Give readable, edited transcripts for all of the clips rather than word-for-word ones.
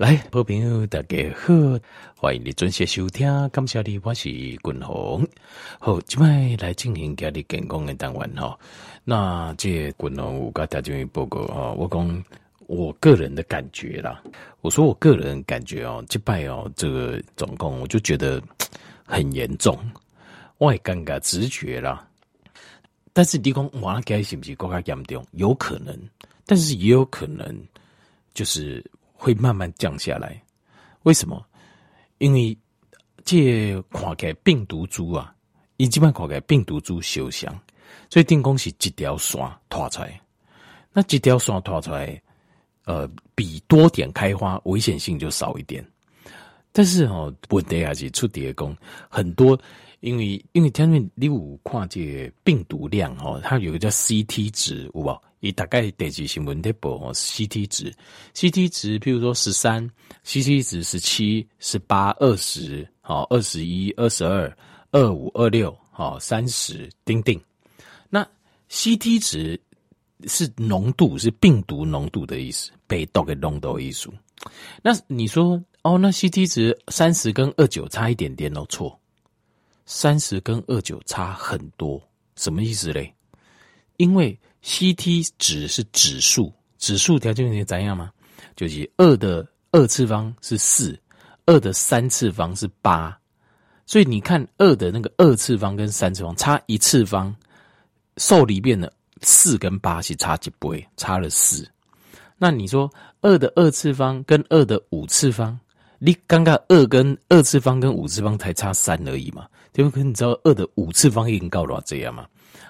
来，好朋友大家好，欢迎你准时收听，感谢你，我是君鸿。好，今摆来进行今日健康的单元哈。那这君鸿有甲大家报告哈，我讲我个人的感觉啦。我说我个人感觉哦，这摆哦，这个总共我就觉得很严重，我也尴尬直觉啦。但是你讲我那该是不是更加严重？有可能，但是也有可能就是。会慢慢降下来，为什么？因为这看起来病毒株啊，伊即摆看起来病毒株相像，所以顶讲是一条线拖出来。那一条线拖出来，比多点开花危险性就少一点。但是哦，问题还是出在讲很多，因为前面你有看这病毒量哦，它有个叫 CT 值，有无？以大概第几新闻在报 CT 值 ，CT 值，譬如说13 ，CT 值17、18、20，好21、22、25、26，好30，丁丁。那 CT 值是浓度，是病毒浓度的意思，被毒的浓度意思。那你说哦，那 CT 值30跟29差一点点哦，错，30跟29差很多，什么意思嘞？因为CT 值是指数，指数条件是怎样吗？就是2的2次方是4， 2的3次方是8，所以你看2的那个2次方跟3次方差1次方，受里面的4跟8是差几倍，差了4。那你说2的2次方跟2的5次方，你刚刚2跟2次方跟5次方才差3而已嘛，对不对？你知道2的5次方已经高了这样嘛？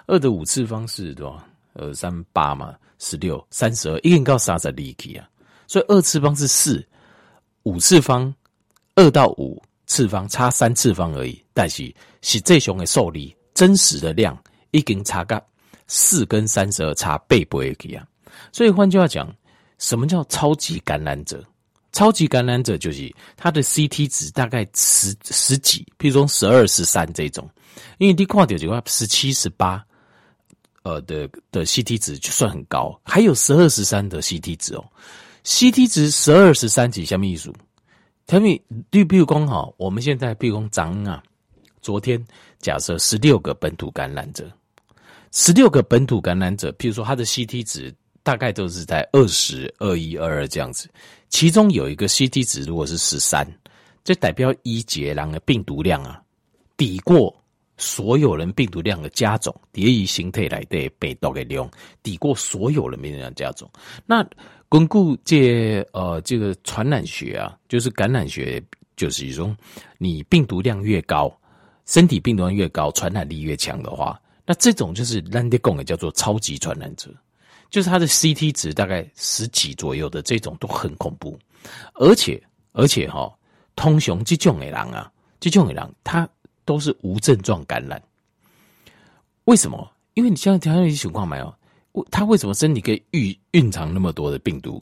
2的5次方是多少？38嘛 ,16,32, 已经到32去了。所以2次方是 4,5 次方 ,2 到5次方差3次方而已。但是实际上的受力真实的量已经差到4跟32差8倍去了。所以换句话讲，什么叫超级感染者？超级感染者就是他的 CT 值大概10几，譬如说12、13这种。因为你看到就17、18的 CT 值就算很高，还有12、13的 CT 值哦。CT 值12、13是什么意思？他们比如说哈，我们现在比如说咱啊，昨天假设16个本土感染者，16个本土感染者，譬如说他的 CT 值大概都是在20、21、22这样子，其中有一个 CT 值如果是13，这代表一节人的病毒量啊，抵过所有人病毒量的加总，第一形态来的病毒的量抵过所有人病毒量加总。那根据这个传染学啊，就是感染学，就是一种你病毒量越高，身体病毒量越高，传染力越强的话，那这种就是咱在讲的叫做超级传染者，就是它的 CT 值大概十几左右的这种都很恐怖，而且哈，通常这种的人啊，这种的人他。都是无症状感染，为什么？因为你像条件的情况没有，他为什么身体可以蕴藏那么多的病毒？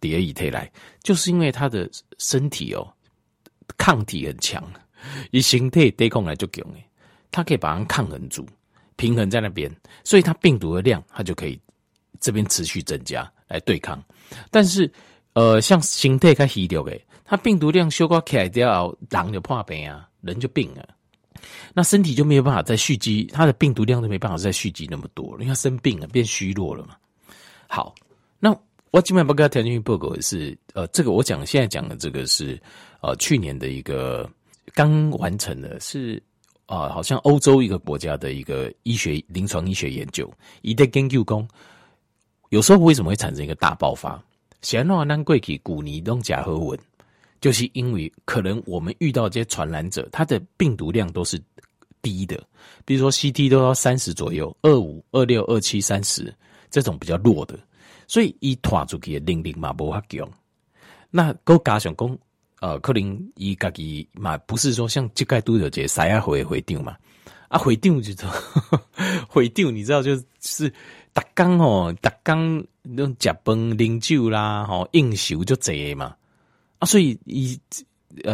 第二以退来，就是因为他的身体哦，抗体很强，以形态对抗来就强哎，他可以把它抗衡住，平衡在那边，所以他病毒的量他就可以这边持续增加来对抗。但是像形态开稀掉哎，他病毒量修高起来掉，人就破病啊，人就病了。那身体就没有办法再蓄积，它的病毒量都没办法再蓄积那么多了，因为它生病了，变虚弱了嘛。好，那我今晚不跟他条件报告的是，这个我讲现在讲的这个是去年的一个刚完成的是好像欧洲一个国家的一个医学临床医学研究，一旦研究讲，有时候为什么会产生一个大爆发？显然我们过去去年都吃好运。就是因为可能我们遇到这些传染者，他的病毒量都是低的，比如说 CT 都要30左右， 25、26、27、30这种比较弱的，所以他传出去的能力也没那么强。那又加上说可能他自己也不是说像这次刚才一个三亚会的会长嘛，会长就是会长你知道就是每天都吃饭喝酒啦，应酬很多嘛啊，所以伊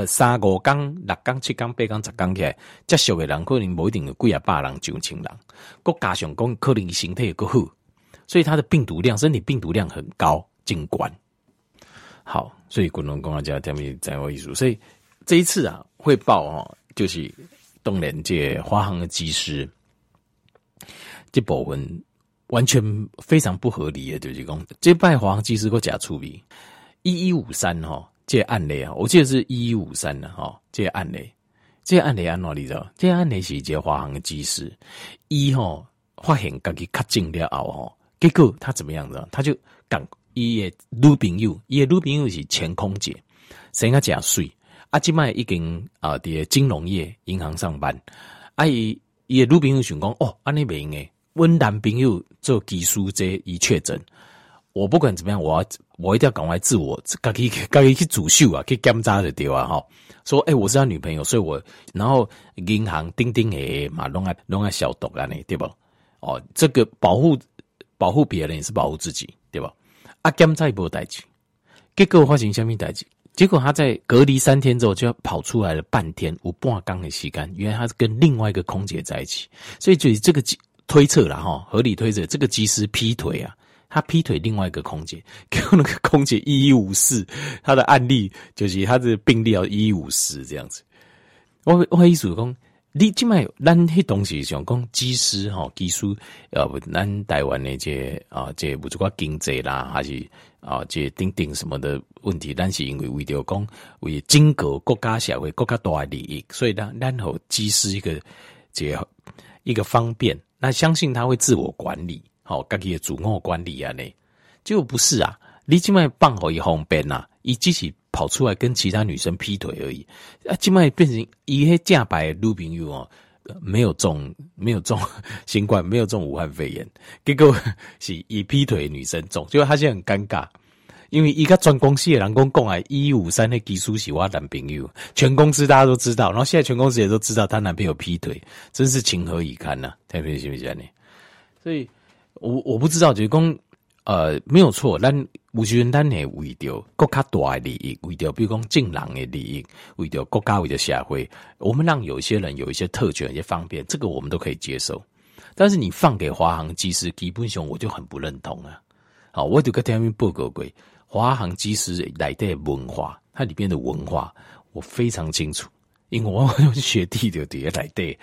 三五天、六天、七天、八天、十天起来，接触的人可能不一定有几百人、上千人，佮加上讲可能伊身体又够好，所以他的病毒量、身体病毒量很高，真高。好，所以滚龙公啊家这边展会艺术，所以这一次啊汇报哦，就是当然这华航的机师这部分完全非常不合理的，就是说这次华航机师还很趣味。1153哦，这个案例啊，我记得是1153啊哦，这个案例。这个案例安怎你知道？这个案例是一个华航的机师，伊吼发现自己较近了后吼，结果他怎么样子？他就讲伊的女朋友，伊的女朋友是前空姐，生个假水啊，即卖已经啊，伫金融业银行上班。啊，伊的女朋友想讲哦，安尼袂用诶，阮男朋友做技术这伊确诊，我不管怎么样，我一定要赶快自己去主秀啊，去检查就对啊吼。说，我是他女朋友，所以我然后银行叮叮嘛，弄啊消毒啊，对吧？哦，这个保护别人也是保护自己，对吧？啊，检查也没代志，结果发生什么代志？结果他在隔离3天之后就跑出来了半天，有半天的时间，原来他是跟另外一个空姐在一起，所以就是这个推测啦哈，合理推测这个机师劈腿啊。他劈腿另外一个空姐，给我那个空姐1154，他的案例就是他的病例要1154这样子。我意思讲，你现在咱迄东西想讲技师吼，技术咱台湾的这不只个经济啦，还是这顶什么的问题，咱是因为为着讲为整个国家社会国家大的利益，所以咱吼技师一个方便，那相信他会自我管理。自己的自我管理啊，结果不是啊，你现在放给他方便啊，他只是跑出来跟其他女生劈腿而已。啊，现在变成他那假白的女朋友哦，没有中新冠，没有中武汉肺炎，结果是他劈腿的女生中，结果他现在很尴尬，因为他跟全公司的人说啊，153的技术是我男朋友，全公司大家都知道，然后现在全公司也都知道他男朋友劈腿，真是情何以堪啊，特别是不是这样？所以。我不知道，就是说，没有错，咱有时阵咱会为着国家大的利益，为着比如讲政人的利益，为着国家为着社会，我们让有些人有一些特权、一些方便，这个我们都可以接受。但是你放给华航机师，基本上我就很不认同啊。好，我就跟他们报告过，华航机师里面的文化，它里面的文化我非常清楚，因为我学弟就在里面。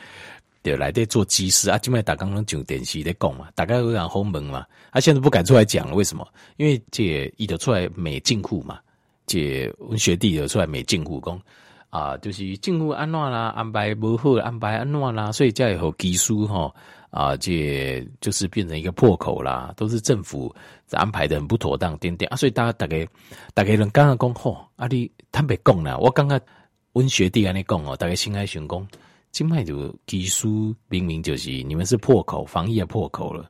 对，来在做机师啊，现在大家都上电视在讲嘛，大家有人轰门嘛，他现在不敢出来讲了，为什么？因为这他就出来美进户嘛，这我学弟就出来美进户讲啊，就是进户安怎啦，安排不好，安排安怎啦，所以才有技术吼啊，这就是变成一个破口啦，都是政府安排的很不妥当，点啊，所以大家人刚刚讲吼，啊你坦白讲啦，我刚刚我学弟安尼讲哦，大家心爱想讲。现在就技术明明就是你们是破口，防疫也破口了，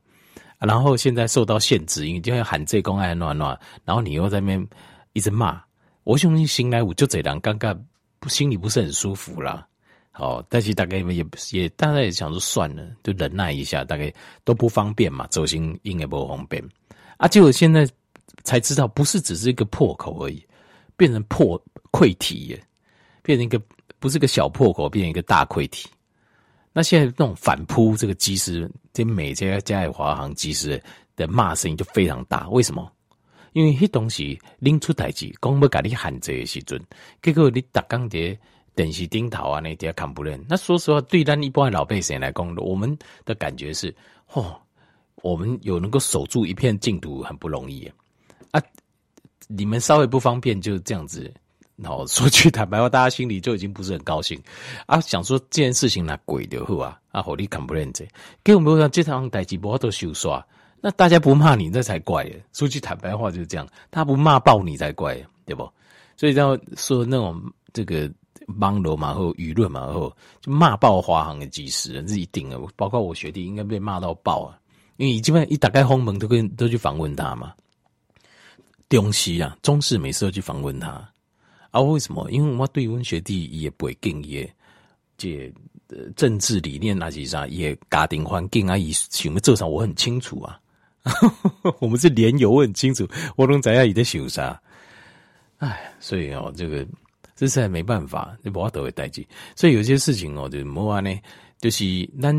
啊，然后现在受到限制，因为就要喊这公爱暖暖，然后你又在那边一直骂，我相信心来我就这人尴尬，心里不是很舒服啦。好，但是大概也大家也想说算了，就忍耐一下，大概都不方便嘛，走心应该不方便啊。结果现在才知道，不是只是一个破口而已，变成破溃体耶，变成一个。不是个小破口，变成一个大溃体。那现在那种反扑这个机师，这每家的华航机师的骂声就非常大。为什么？因为那东西拎出代志，讲要给你喊这个时阵，结果你打钢铁、电视顶头啊那些看不认。那说实话，对咱一般的老百姓来讲，我们的感觉是：哦，我们有能够守住一片净土很不容易啊！你们稍微不方便，就这样子。好，说句坦白话，大家心里就已经不是很高兴啊，想说这件事情哪鬼就好啊，啊，好你complain者，给我们讲这场代志不都修刷，那大家不骂你这才怪耶。说句坦白话就是这样，他不骂爆你才怪耶，对不？所以要说那种这个网络嘛后舆论嘛后就骂爆华航的技师，这是一定的，包括我学弟应该被骂到爆啊，因为基本上一打开轰门都去访问他嘛，中视每次都去访问他。啊，为什么？因为我对阮学弟也不会敬业，这政治理念那些啥，也家庭环境啊，以什么做啥，我很清楚啊。我们是连友，我很清楚，我拢知影伊在想啥。哎，所以哦，这个这是没办法，你无法都会代志。所以有些事情哦，就莫安呢，就是咱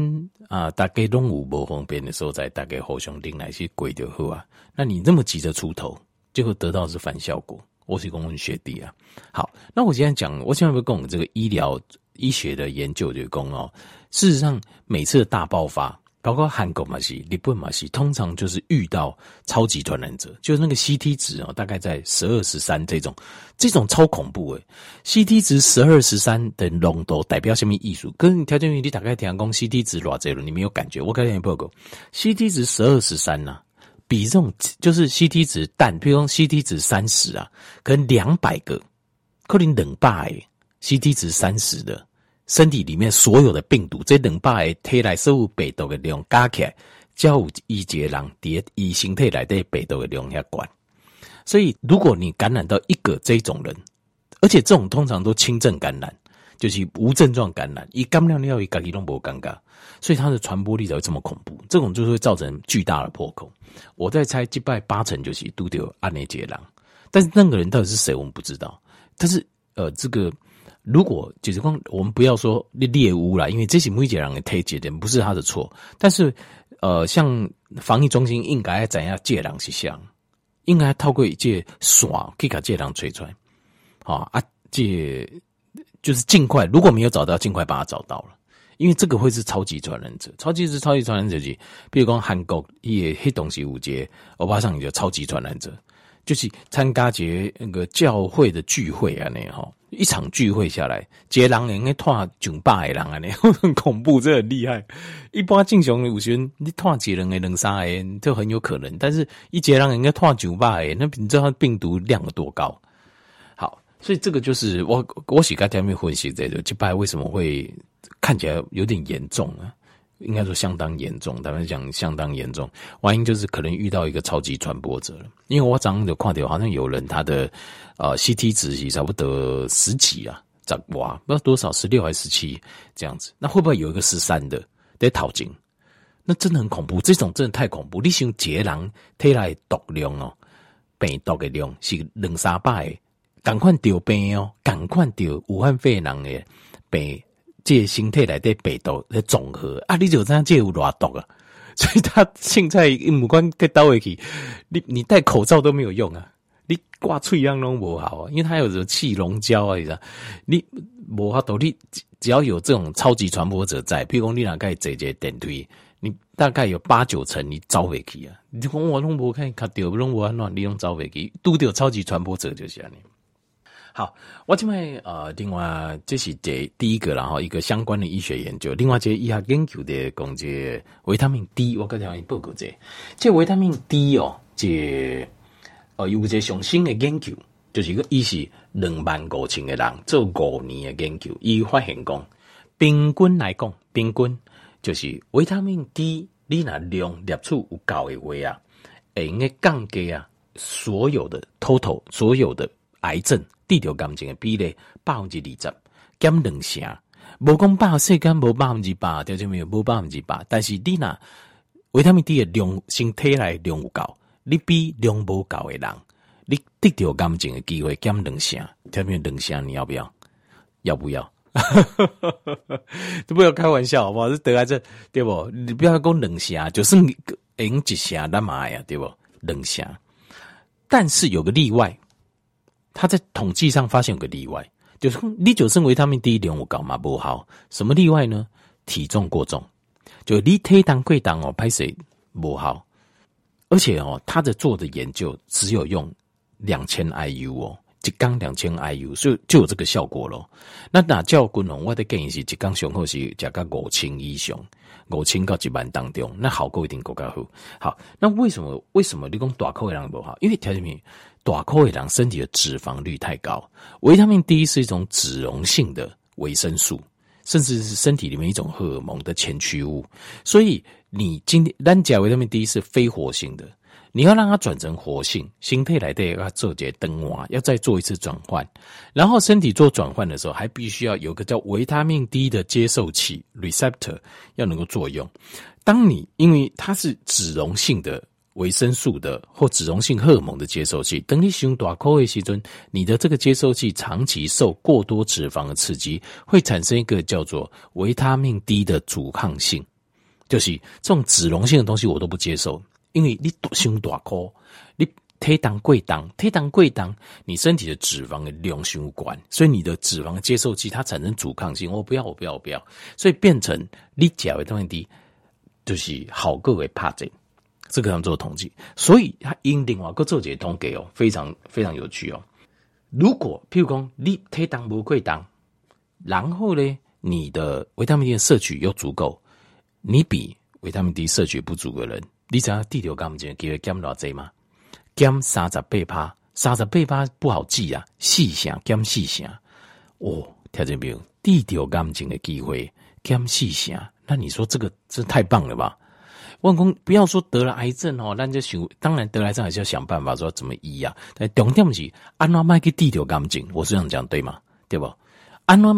啊，大家拢有无方便的所在，大家互相顶来去过就好啊。那你这么急着出头，最后得到的是反效果。我是公文学弟啊。好，那我今天讲，我今天会讲这个医学的研究就讲哦，事实上每次的大爆发，包括韩国也是、日本也是，通常就是遇到超级传染者，就是那个 CT 值哦，大概在12、13这种超恐怖诶。CT 值12、13的浓度代表什么意思？跟条件你大概听讲 CT 值偌济了，你没有感觉？我刚才也报告 ，CT 值12、13呐。比这种就是 CT 值淡，比如说 CT 值30啊，可能200个，可能200个 CT 值30的，身体里面所有的病毒，这200个体内所有病毒的量加起来，才有一个人在伊身体内底病毒的量遐高。所以，如果你感染到一个这种人，而且这种通常都轻症感染，就是无症状感染，他感染了他自己都不尴尬，所以他的传播力才会这么恐怖，这种就是会造成巨大的破口。我在猜这次80%就是遇到这样的人，但是那个人到底是谁我们不知道，但是这个如果就是说我们不要说猎巫啦，因为这是每一个人的体质的，不是他的错，但是像防疫中心应该要知道这个人是谁，应该透过这个线去把这个人找出来，这个就是尽快，如果没有找到，尽快把它找到了，因为这个会是超级传染者。超级传染者是，比如讲韩国伊迄东西有一个欧巴桑就超级传染者，就是参加一个那个教会的聚会啊，那吼一场聚会下来，一个人应该拖200个人啊，那很恐怖，这很厉害。一般正常有时候你拖一个人的2-3个，就很有可能，但是一个人应该拖200个，那你知道病毒量有多高？所以这个就是我是跟他们分析这次为什么会看起来有点严重啊？应该说相当严重，他们讲相当严重，原因就是可能遇到一个超级传播者了。因为我早上就看到好像有人他的CT 值是差不多10几啊，不知道多少16还是17这样子，那会不会有一个13的在讨经？那真的很恐怖，这种真的太恐怖。你想一个人体内的毒量哦，病毒的量是200-300的。赶快得病哦！赶快得武汉肺炎的病，这身体内底病毒来总和啊！你就知道这有多毒啊！所以他现在不管去倒位去，你戴口罩都没有用啊！你挂嘴样拢不好啊，因为它有什么气溶胶啊，你无法度，你只要有这种超级传播者在，譬如说你哪个坐一个电梯，你大概有8-9成你走回去啊！你讲我拢无看，卡掉拢无安乱，你拢走回去，拄到超级传播者就是安尼。好，我现在另外这是第一个，然后一个相关的医学研究，另外这医学研究的讲这维他命 D， 我刚才报告这维他命 D 哦，这有这上新的研究，就是个伊是25,000个人做5年的研究，伊发现讲平均就是维他命 D， 你那量摄取有够的话啊，会用个降低啊所有的 total 所有的癌症。地条感情的比例20%，减2%，无讲世间无8%，条件没有无8%。但是你呐，维他命 D 的量，身体内量有够，你比量无够的人，你得到感情的机会减2%，条件2%，你要不要？要不要？都不要开玩笑好不好？是得癌症对不？你不要讲2%，就是用1%那嘛呀对不？2%，但是有个例外。他在统计上发现有个例外，就是你就算维他命 D 量有够嘛不好，什么例外呢？体重过重，就你体重过重哦，拍谁不好，而且哦，他的做的研究只有用2000 IU 哦，一天2000 IU， 所以就有这个效果咯。那哪叫滚龙？我的建议是一天最好是吃到5000以上，5000到1万当中，那效果一定更加好。好，那为什么你讲大口的人不好？因为条件面。大口的人身体的脂肪率太高，维他命 D 是一种脂溶性的维生素，甚至是身体里面一种荷尔蒙的前驱物。所以你今天咱吃维他命 D 是非活性的，你要让它转成活性，身体来对它做些转换，要再做一次转换。然后身体做转换的时候，还必须要有个叫维他命 D 的接受器 receptor 要能够作用。当你因为它是脂溶性的。维生素的或脂溶性荷尔蒙的接受器，等你使用大口的时候，你的这个接受器长期受过多脂肪的刺激，会产生一个叫做维他命 D 的阻抗性，就是这种脂溶性的东西我都不接受，因为你使用大口，你推挡贵挡，推挡贵挡，你身体的脂肪的量太高，所以你的脂肪接受器它产生阻抗性，我不要，所以变成你吃的东西就是好个会怕这，这个他们做统计，所以他因另外个做这统计哦，非常非常有趣哦。如果譬如讲你体重不过重，然后呢，你的维他命 D 的摄取又足够，你比维他命 D 摄取不足的人，你知道第六感觉给减多少吗？减38%，38%不好记啊，4%减4%，哦，听见没有？第六感觉的机会减4%，那你说这个真太棒了吧？万公不要说得了癌症哦，咱就想，当然得了癌症还是要想办法说怎么医啊。但重点是，安怎卖去治疗癌症，我是这样讲对吗？对不？安怎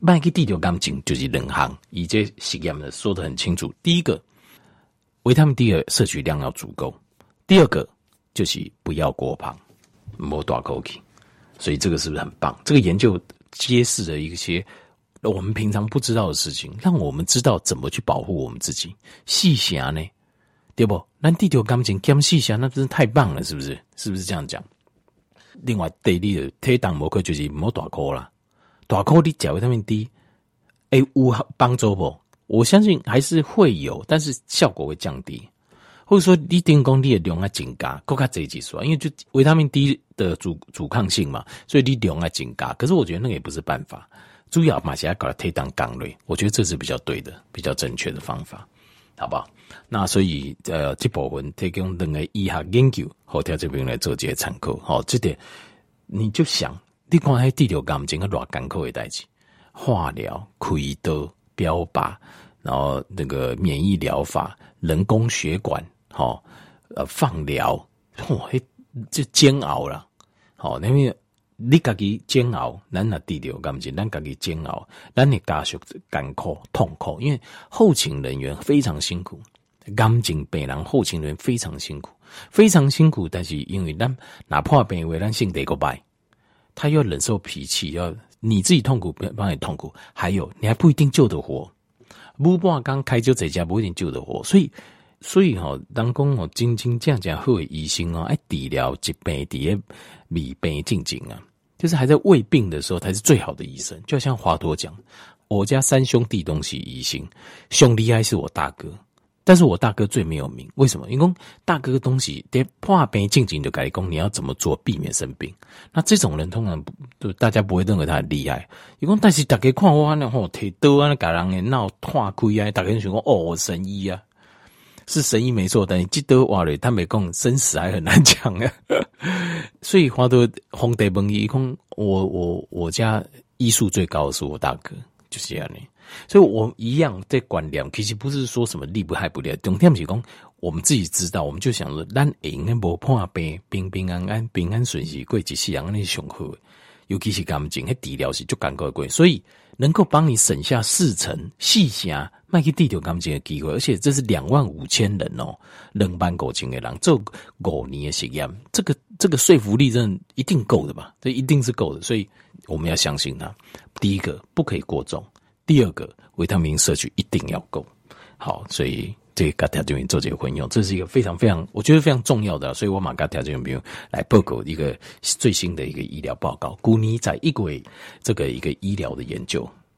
卖去治疗癌症就是两项，以这实验的说得很清楚。第一个，维他命 D 的摄取量要足够；第二个就是不要过胖，莫大口气。所以这个是不是很棒？这个研究揭示了一些我们平常不知道的事情，让我们知道怎么去保护我们自己。细侠呢，对不？咱第六感情兼细侠，那真是太棒了，是不是？是不是这样讲？另外，第二个体重无过就是莫大口啦，大口你吃维他命 D， 哎，有帮助不？我相信还是会有，但是效果会降低。或者说，你顶讲你的量要增加，更加侪几数啊，因为就维他命 D 的阻抗性嘛，所以你量要增加。可是我觉得那个也不是办法。主要嘛是要搞推动港类，我觉得这是比较对的、比较正确的方法，好不好？那所以这部分提供两个医学研究，好，听这边来做这个参考。好，这点你就想，你看迄第六感情个偌艰苦的代志，化疗、开刀、标靶，然后那个免疫疗法、人工血管，好、放疗，哇，这煎熬啦，好、那边。你自己煎熬，咱那第六感情，咱自己煎熬，咱的家属艰苦痛苦，因为后勤人员非常辛苦，感情病人后勤人员非常辛苦，非常辛苦。但是因为咱哪怕病危，咱性得个败，他要忍受脾气，要你自己痛苦，别人帮你痛苦，还有你还不一定救得活，不半刚开就在家不一定救得活，所以吼、人讲吼、真正好的医生哦，爱治疗疾病，治诶未病进前啊，就是还在未病的时候，才是最好的医生。就像华佗讲，我家三兄弟都是医生，兄弟还是我大哥，但是我大哥最没有名，为什么？因为大哥的东西得破病进前就改讲你要怎么做避免生病。那这种人通常就大家不会认为他很厉害，因为但是大家看我那吼提刀啊，甲人诶闹破开啊，大家就想讲哦神医啊。是神医没错，但是这刀话嘞，他没讲生死还很难讲啊。所以华佗皇帝问伊讲，我家医术最高的是我大哥，就是这样嘞。所以我一样在观念，其实不是说什么厉不害不厉，重点是讲我们自己知道，我们就想说，咱应该无破病，平安顺遂过一世人，那是上好的。尤其是感情，迄治疗是足艰苦过，所以能够帮你省下4成卖去治疗感情的机会，而且这是25,000人哦，25,000的人做5年的实验，这个说服力真的一定够的吧？这一定是够的，所以我们要相信它。第一个不可以过重，第二个维他命摄取一定要够。好，所以这个条件做这个混用，这是一个非常非常我觉得非常重要的、所以我马上条件用来报告一个最新的一个医疗报告，去年在一个这个一个医疗的研究。